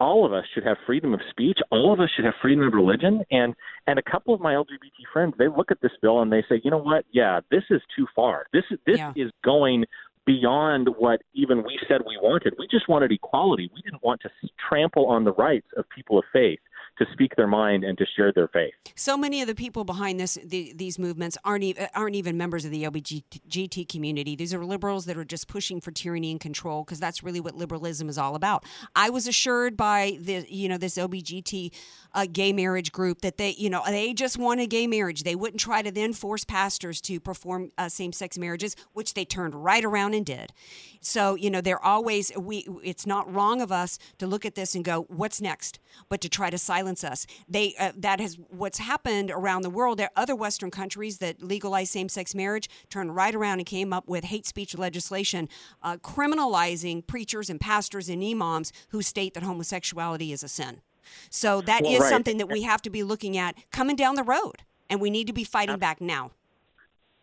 all of us should have freedom of speech, all of us should have freedom of religion? And and a couple of my L G B T friends, they look at this bill and they say, you know what? Yeah, this is too far. This is this yeah. is going beyond what even we said we wanted. We just wanted equality. We didn't want to trample on the rights of people of faith to speak their mind and to share their faith. So many of the people behind this, the, these movements aren't even, aren't even members of the L G B T community. These are liberals that are just pushing for tyranny and control, because that's really what liberalism is all about. I was assured by the you know this L G B T uh, gay marriage group that they you know they just wanted gay marriage. They wouldn't try to then force pastors to perform uh, same-sex marriages, which they turned right around and did. So you know they're always we. It's not wrong of us to look at this and go, what's next? But to try to silence us. They uh, that has what's happened around the world. There are other Western countries that legalize same-sex marriage, turned right around and came up with hate speech legislation uh, criminalizing preachers and pastors and imams who state that homosexuality is a sin. So that well, is right. something that we have to be looking at coming down the road, and we need to be fighting back now.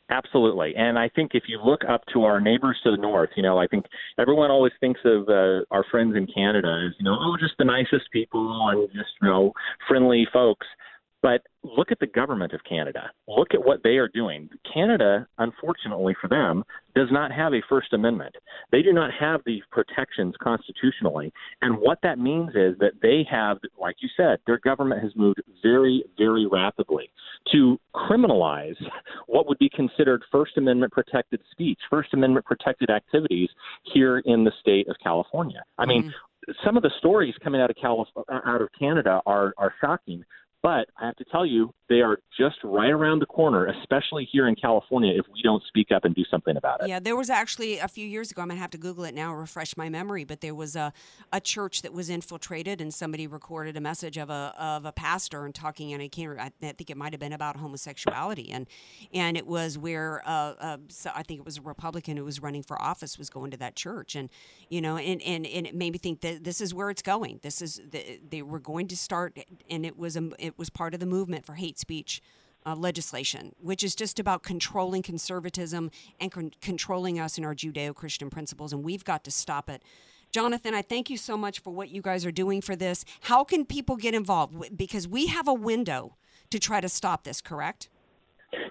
Absolutely. And I think if you look up to our neighbors to the north, you know, I think everyone always thinks of uh, our friends in Canada as, you know, oh, just the nicest people and just, you know, friendly folks. But look at the government of Canada. Look at what they are doing. Canada, unfortunately for them, does not have a First Amendment. They do not have the protections constitutionally. And what that means is that they have, like you said, their government has moved very, very rapidly to criminalize what would be considered First Amendment protected speech, First Amendment protected activities here in the state of California. I mean, mm-hmm. some of the stories coming out of Calif- out of Canada are, are shocking. But I have to tell you, they are just right around the corner, especially here in California, if we don't speak up and do something about it. Yeah, there was actually a few years ago, I'm going to have to Google it now, refresh my memory, but there was a, a church that was infiltrated and somebody recorded a message of a of a pastor and talking, and I can't, I think it might have been about homosexuality. And and it was where, uh, uh, so I think it was a Republican who was running for office was going to that church. And, you know, and, and, and it made me think that this is where it's going. This is, the, they were going to start, and it was a it It was part of the movement for hate speech uh, legislation, which is just about controlling conservatism and con- controlling us in our Judeo-Christian principles, and we've got to stop it. Jonathan, I thank you so much for what you guys are doing for this. How can people get involved? Because we have a window to try to stop this, correct?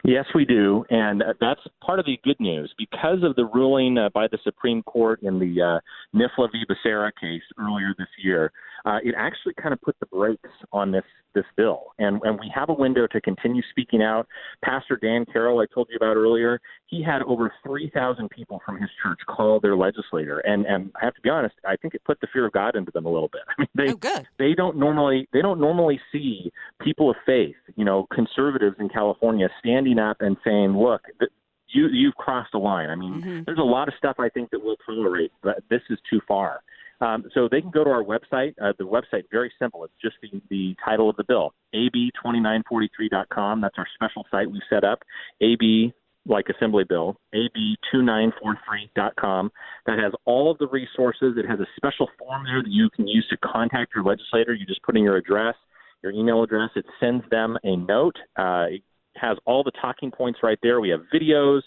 Yes, we do, and that's part of the good news. Because of the ruling uh, by the Supreme Court in the uh, Nifla v. Becerra case earlier this year, uh, it actually kind of put the brakes on this this bill, and, and we have a window to continue speaking out. Pastor Dan Carroll, I told you about earlier, he had over three thousand people from his church call their legislator, and, and I have to be honest, I think it put the fear of God into them a little bit. I mean, they, oh, good. They don't normally they don't normally see people of faith, you know, conservatives in California standing up and saying, look, th- you, you've crossed the line. I mean, mm-hmm. there's a lot of stuff I think that we'll tolerate, but this is too far. Um, so they can go to our website. Uh, the website, very simple. It's just the, the title of the bill, A B twenty-nine forty-three dot com. That's our special site we set up, A B, like assembly bill, A B twenty-nine forty-three dot com. That has all of the resources. It has a special form there that you can use to contact your legislator. You just put in your address, your email address. It sends them a note. Uh, it has all the talking points right there. We have videos.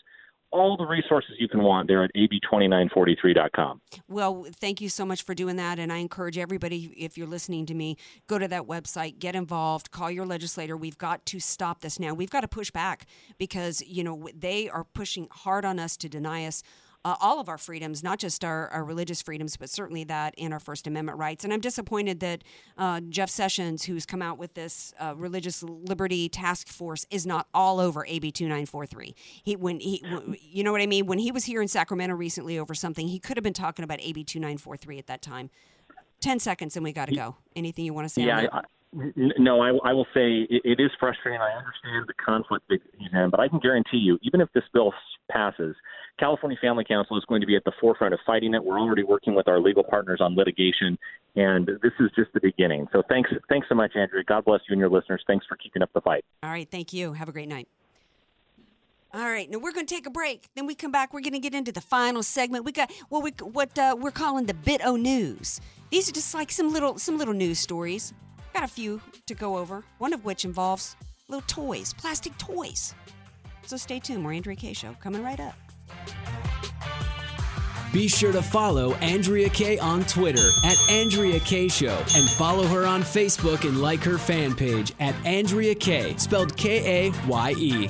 All the resources you can want there at A B twenty-nine forty-three dot com. Well, thank you so much for doing that. And I encourage everybody, if you're listening to me, go to that website, get involved, call your legislator. We've got to stop this now. We've got to push back because, you know, they are pushing hard on us to deny us Uh, all of our freedoms, not just our, our religious freedoms, but certainly that and our First Amendment rights. And I'm disappointed that uh, Jeff Sessions, who's come out with this uh, Religious Liberty Task Force, is not all over A B twenty-nine forty-three. He, when he, w- you know what I mean? When he was here in Sacramento recently over something, he could have been talking about A B twenty-nine forty-three at that time. Ten seconds and we got to go. Anything you want to say? Yeah, on No, I, I will say it, it is frustrating. I understand the conflict that he's in, but I can guarantee you, even if this bill passes, California Family Council is going to be at the forefront of fighting it. We're already working with our legal partners on litigation, and this is just the beginning. So thanks, thanks so much, Andrea. God bless you and your listeners. Thanks for keeping up the fight. All right, thank you. Have a great night. All right, now we're going to take a break. Then we come back. We're going to get into the final segment. We got what we what uh, we're calling the Bit O News. These are just like some little some little news stories. Got a few to go over, one of which involves little toys, plastic toys. So stay tuned. More Andrea Kaye Show coming right up. Be sure to follow Andrea Kaye on Twitter at Andrea Kaye Show and follow her on Facebook and like her fan page at Andrea Kaye, spelled K A Y E.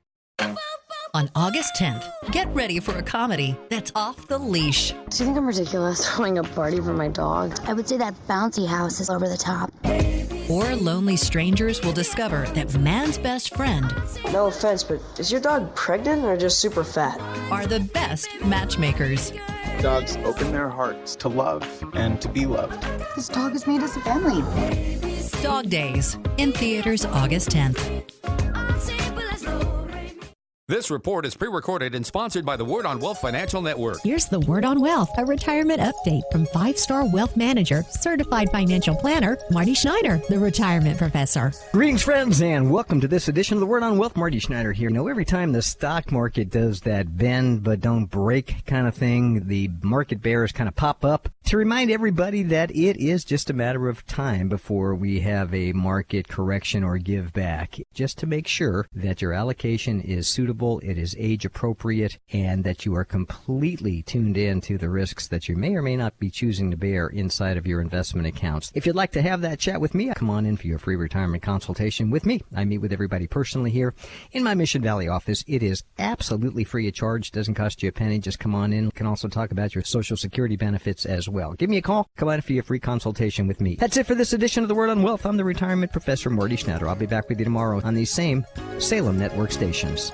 On August tenth, get ready for a comedy that's off the leash. Do you think I'm ridiculous throwing a party for my dog? I would say that bouncy house is over the top. Or lonely strangers will discover that man's best friend... No offense, but is your dog pregnant or just super fat? ...are the best matchmakers. Dogs open their hearts to love and to be loved. This dog has made us a family. Dog Days, in theaters August tenth. This report is pre-recorded and sponsored by the Word on Wealth Financial Network. Here's the Word on Wealth, a retirement update from five-star wealth manager, certified financial planner, Marty Schneider, the retirement professor. Greetings, friends, and welcome to this edition of the Word on Wealth. Marty Schneider here. You know, every time the stock market does that bend but don't break kind of thing, the market bears kind of pop up to remind everybody that it is just a matter of time before we have a market correction or give back, just to make sure that your allocation is suitable, it is age appropriate, and that you are completely tuned in to the risks that you may or may not be choosing to bear inside of your investment accounts. If you'd like to have that chat with me, come on in for your free retirement consultation with me. I meet with everybody personally here in my Mission Valley office. It is absolutely free of charge. Doesn't cost you a penny. Just come on in. We can also talk about your Social Security benefits as well. Give me a call. Come on in for your free consultation with me. That's it for this edition of The Word on Wealth. I'm the retirement professor, Marty Schneider. I'll be back with you tomorrow on these same Salem Network stations.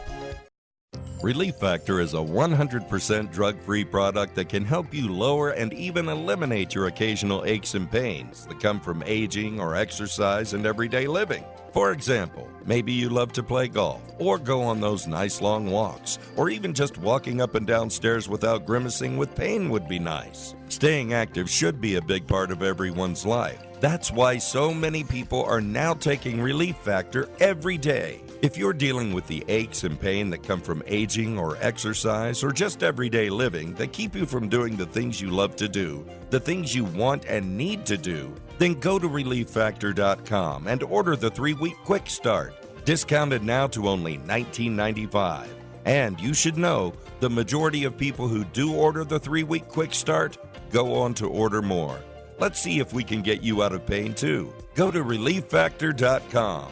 Relief Factor is a one hundred percent drug-free product that can help you lower and even eliminate your occasional aches and pains that come from aging or exercise and everyday living. For example, maybe you love to play golf or go on those nice long walks, or even just walking up and down stairs without grimacing with pain would be nice. Staying active should be a big part of everyone's life. That's why so many people are now taking Relief Factor every day. If you're dealing with the aches and pain that come from aging or exercise or just everyday living that keep you from doing the things you love to do, the things you want and need to do, then go to relief factor dot com and order the three-week quick start, discounted now to only nineteen ninety-five. And you should know, the majority of people who do order the three-week quick start go on to order more. Let's see if we can get you out of pain too. Go to relief factor dot com.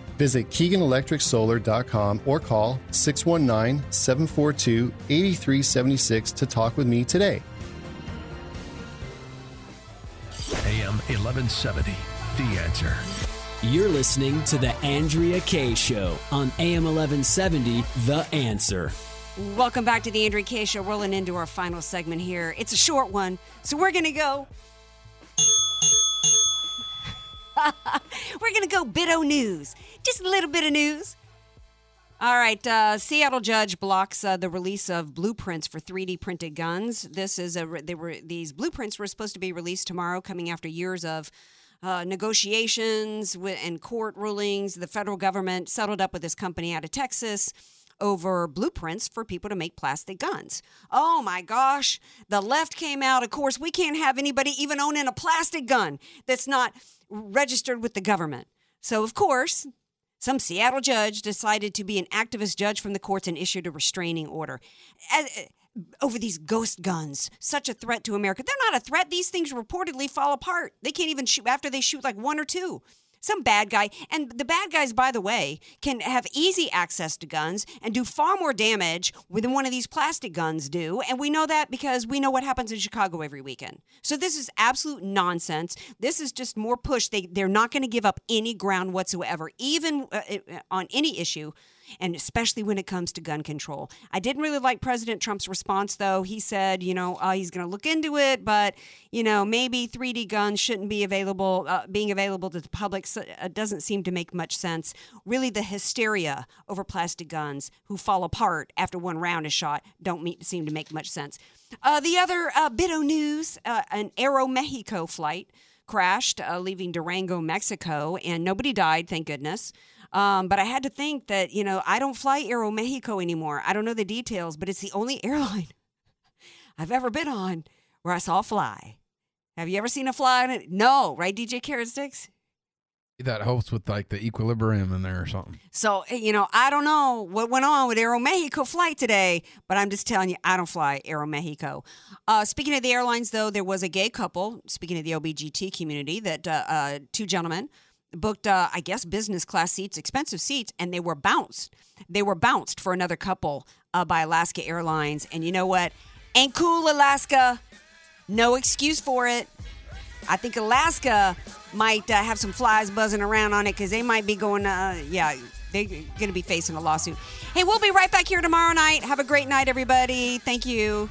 Visit Keegan Electric Solar dot com or call six one nine, seven four two, eight three seven six to talk with me today. A M eleven seventy, The Answer. You're listening to The Andrea Kaye Show on A M eleven seventy, The Answer. Welcome back to The Andrea Kaye Show. Rolling into our final segment here. It's a short one, so we're going to go... We're going to go Bitto News. Just a little bit of news. All right. Uh, Seattle judge blocks uh, the release of blueprints for three D printed guns. This is a re- they were these blueprints were supposed to be released tomorrow, coming after years of uh, negotiations with, and court rulings. The federal government settled up with this company out of Texas over blueprints for people to make plastic guns. Oh my gosh. The left came out. Of course, we can't have anybody even owning a plastic gun that's not registered with the government. So, of course, some Seattle judge decided to be an activist judge from the courts and issued a restraining order. As, over these ghost guns, such a threat to America. They're not a threat. These things reportedly fall apart. They can't even shoot after they shoot like one or two. Some bad guy, and the bad guys, by the way, can have easy access to guns and do far more damage than one of these plastic guns do, and we know that because we know what happens in Chicago every weekend. So this is absolute nonsense. This is just more push. They, they're not going to give up any ground whatsoever, even uh, on any issue, and especially when it comes to gun control. I didn't really like President Trump's response, though. He said, you know, uh, he's going to look into it, but, you know, maybe three D guns shouldn't be available, uh, being available to the public. So it doesn't seem to make much sense. Really, the hysteria over plastic guns who fall apart after one round is shot don't meet, seem to make much sense. Uh, the other uh, bit of news, uh, an Aeromexico flight crashed, uh, leaving Durango, Mexico, and nobody died, thank goodness. Um, but I had to think that, you know, I don't fly Aeromexico anymore. I don't know the details, but it's the only airline I've ever been on where I saw fly. Have you ever seen a fly? No, right, D J Carrotsticks? That helps with, like, the equilibrium in there or something. So, you know, I don't know what went on with Aeromexico flight today, but I'm just telling you, I don't fly Aeromexico. Uh, speaking of the airlines, though, there was a gay couple, speaking of the L G B T community, that uh, uh, two gentlemen booked, uh, I guess, business class seats, expensive seats, and they were bounced. They were bounced for another couple uh, by Alaska Airlines. And you know what? Ain't cool, Alaska. No excuse for it. I think Alaska might uh, have some flies buzzing around on it because they might be going, uh, yeah, they're going to be facing a lawsuit. Hey, we'll be right back here tomorrow night. Have a great night, everybody. Thank you.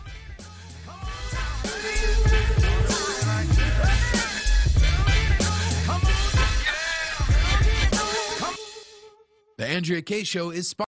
The Andrea Kaye Show is sponsored.